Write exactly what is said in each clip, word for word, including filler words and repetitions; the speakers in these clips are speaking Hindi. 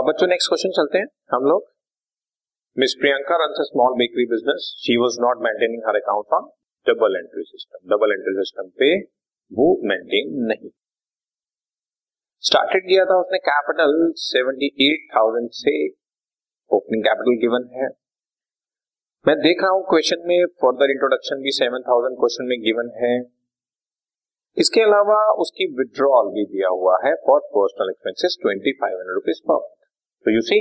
अब बच्चों नेक्स्ट क्वेश्चन चलते हैं हम लोग। Miss Priyanka runs a small bakery business, she was not maintaining her account on double entry system. Double entry system पे वो मेंटेन नहीं, स्टार्टेड किया था उसने कैपिटल अठहत्तर हज़ार से, ओपनिंग कैपिटल गिवन है। मैं देख रहा हूं क्वेश्चन में फर्दर इंट्रोडक्शन भी सात हज़ार क्वेश्चन में गिवन है। इसके अलावा उसकी विड्रॉल भी दिया हुआ है for personal expenses twenty five hundred rupees पर। तो यू सी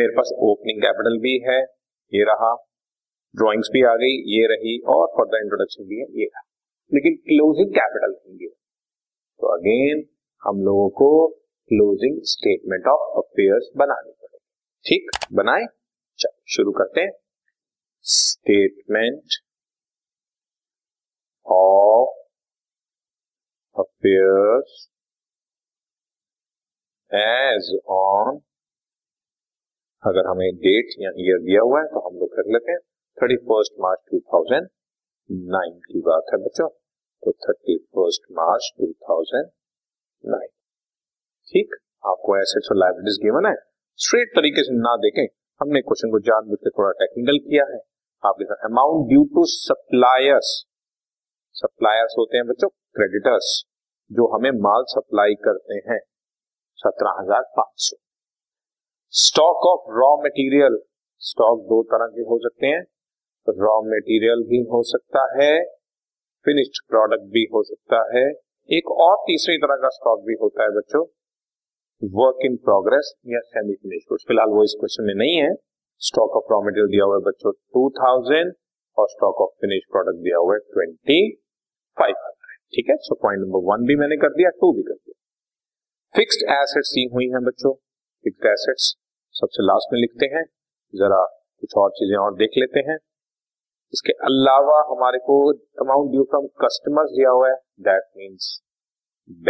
मेरे पास ओपनिंग कैपिटल भी है, ये रहा, ड्रॉइंग्स भी आ गई, ये रही, और फर्दर इंट्रोडक्शन भी है, ये रहा, लेकिन क्लोजिंग कैपिटल नहीं दिया। तो अगेन हम लोगों को क्लोजिंग स्टेटमेंट ऑफ अफेयर्स बनानी पड़ेगी। ठीक, बनाए, चलो शुरू करते हैं। Statement of Appears as on, अगर हमें डेट या ईयर दिया हुआ है तो हम लोग कर लेते हैं। Thirty first March two thousand nine की बात है बच्चों, तो thirty first March two thousand nine. ठीक, आपको एसेट्स और लायबिलिटीज गिवन है, स्ट्रेट तरीके से ना देखें, हमने क्वेश्चन को जानबूझ के थोड़ा टेक्निकल किया है आपके साथ। Amount due to suppliers, suppliers होते हैं बच्चों क्रेडिटर्स, जो हमें माल सप्लाई करते हैं, सत्रह हजार पांच सौ। Stock of raw material, stock दो तरह के हो सकते हैं, रॉ मटेरियल भी हो सकता है, फिनिश्ड प्रोडक्ट भी हो सकता है, एक और तीसरी तरह का स्टॉक भी होता है बच्चों, वर्क इन प्रोग्रेस या सेमी फिनिश्ड गुड्स। फिलहाल वो इस क्वेश्चन में नहीं है। स्टॉक ऑफ रॉ मटेरियल दिया हुआ है बच्चों टू थाउजेंड और स्टॉक ऑफ फिनिश्ड प्रोडक्ट दिया हुआ है ट्वेंटी फाइव। ठीक है, सो पॉइंट नंबर वन भी मैंने कर दिया, टू भी कर दिया। फिक्स्ड एसेट्स दी हुई हैं बच्चों, फिक्स्ड एसेट्स सबसे लास्ट में लिखते हैं, जरा कुछ और चीजें और देख लेते हैं। इसके अलावा हमारे को अमाउंट ड्यू फ्रॉम कस्टमर्स दिया हुआ है, दैट मींस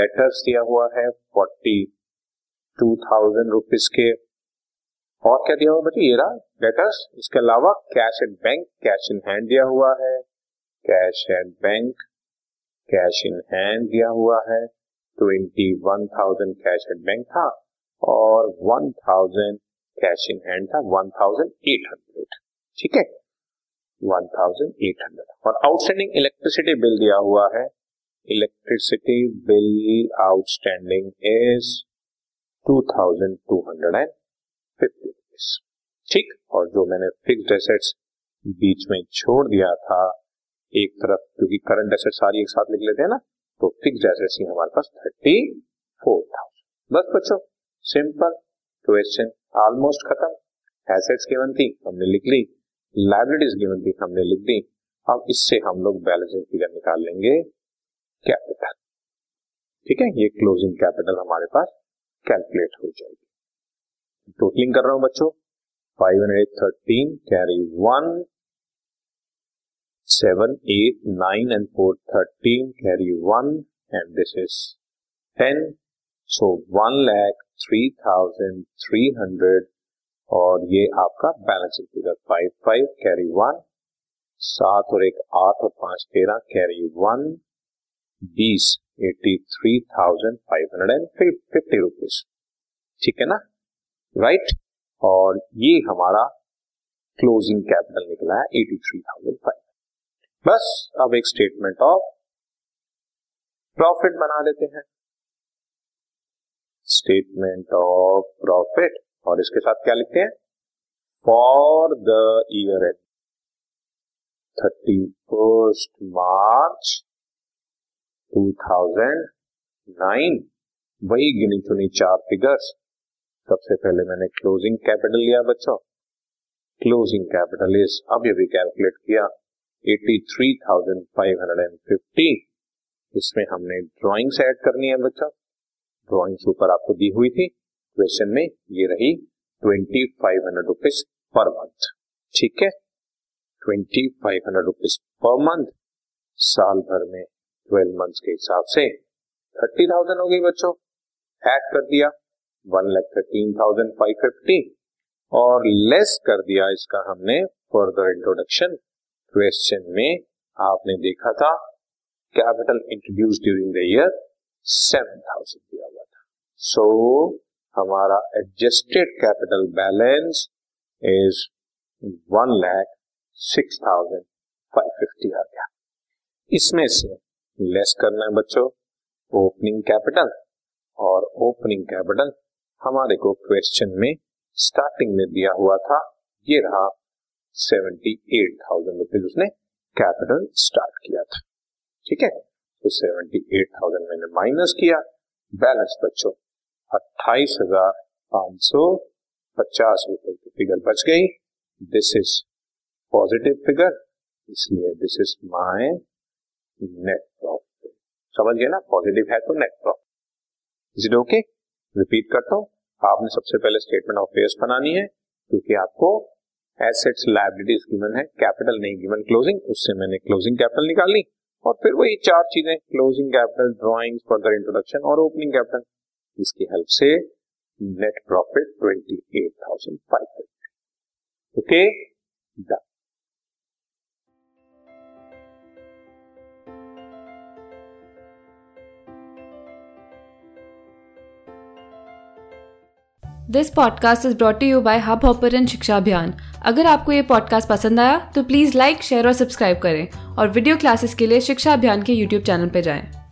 डेटर्स दिया हुआ है फोर्टी टू थाउजेंड रुपीज के, और क्या दिया हुआ है बच्चों, ये रहा डेटर्स। इसके अलावा cash at bank, cash in hand दिया हुआ है, cash at bank, cash in hand दिया हुआ है, twenty one thousand cash at bank था और one thousand cash in hand था, वन थाउजेंड एट हंड्रेड। ठीक है, वन थाउजेंड एट हंड्रेड। और आउटस्टैंडिंग इलेक्ट्रिसिटी बिल दिया हुआ है, electricity bill outstanding is two thousand two hundred and fifty rupees. ठीक, और जो मैंने फिक्स्ड एसेट्स बीच में छोड़ दिया था एक तरफ, क्योंकि करंट एसेट सारी एक साथ लिख लेते हैं ना, तो फिक्स्ड एसेट्स ही हमारे पास थर्टी फोर थाउजेंड। बस बच्चों सिंपल क्वेश्चन ऑलमोस्ट खत्म। एसेट्स गिवन थी, हमने लिख ली, लायबिलिटीज गिवन थी, हमने लिख दी। अब इससे हम लोग बैलेंसिंग फिगर निकाल लेंगे कैपिटल। ठीक है, ये क्लोजिंग कैपिटल हमारे पास कैलकुलेट हो जाएगी। टोटलिंग कर रहा हूं बच्चों, five hundred thirteen carry one, seven, eight, nine and four, thirteen, carry one and this is ten, so one lakh three thousand three hundred और ये आपका balancing figure, five five carry one, सात और एक आठ और पांच तेरह कैरी वन, बीस, eighty three thousand five hundred and fifty rupees. ठीक है ना, राइट, और ये हमारा क्लोजिंग कैपिटल निकला है एटी थ्री थाउजेंड फाइव। बस अब एक स्टेटमेंट ऑफ प्रॉफिट बना लेते हैं, स्टेटमेंट ऑफ प्रॉफिट, और इसके साथ क्या लिखते हैं, for the year end thirty first March two thousand nine. वही गिनी चुनी चार फिगर्स। सबसे पहले मैंने क्लोजिंग कैपिटल लिया बच्चों, क्लोजिंग कैपिटल इज, अब ये भी कैलकुलेट किया, eighty three thousand five hundred fifty. इसमें हमने ड्राइंग्स ऐड करनी है बच्चा, ड्राइंग्स ऊपर आपको दी हुई थी क्वेश्चन में, ये रही twenty five hundred rupees per month. ठीक है, twenty five hundred rupees per month, साल भर में ट्वेल्व मंथ्स के हिसाब से थर्टी थाउजेंड हो गई बच्चों। ऐड कर दिया one lakh thirteen thousand five fifty, और लेस कर दिया इसका हमने फर्दर इंट्रोडक्शन। क्वेश्चन में आपने देखा था capital introduced during the year seven thousand दिया हुआ था, सो so, हमारा adjusted capital balance is one lakh six thousand five fifty आ गया। इसमें से लेस करना है बच्चों ओपनिंग कैपिटल, और ओपनिंग कैपिटल हमारे को क्वेश्चन में स्टार्टिंग में दिया हुआ था, ये रहा सेवेंटी एट थाउजेंड रुपीज उसने कैपिटल स्टार्ट किया था। ठीक है, तो सेवेंटी एट थाउजेंड मैंने माइनस किया, बैलेंस बच्चों अट्ठाईस हजार पांच सौ पचास रुपए की फिगर बच गई। दिस इज पॉजिटिव फिगर, इसलिए this is my net profit. समझ गए ना, पॉजिटिव है तो net profit. Is it okay? Repeat करता हूँ, आपने सबसे पहले स्टेटमेंट ऑफ अफेयर्स बनानी है क्योंकि आपको एसेट्स लायबिलिटीज गिवन है, कैपिटल नहीं गिवन। क्लोजिंग, उससे मैंने क्लोजिंग कैपिटल निकालनी और फिर वही चार चीजें closing capital, drawings, further introduction और ओपनिंग कैपिटल, इसकी हेल्प से net profit twenty eight thousand five hundred. Okay done. This podcast is brought to you by Hubhopper and Shiksha Abhiyan. अगर आपको ये पॉडकास्ट पसंद आया तो प्लीज़ लाइक, शेयर और सब्सक्राइब करें, और वीडियो क्लासेस के लिए शिक्षा अभियान के यूट्यूब चैनल पर जाएं।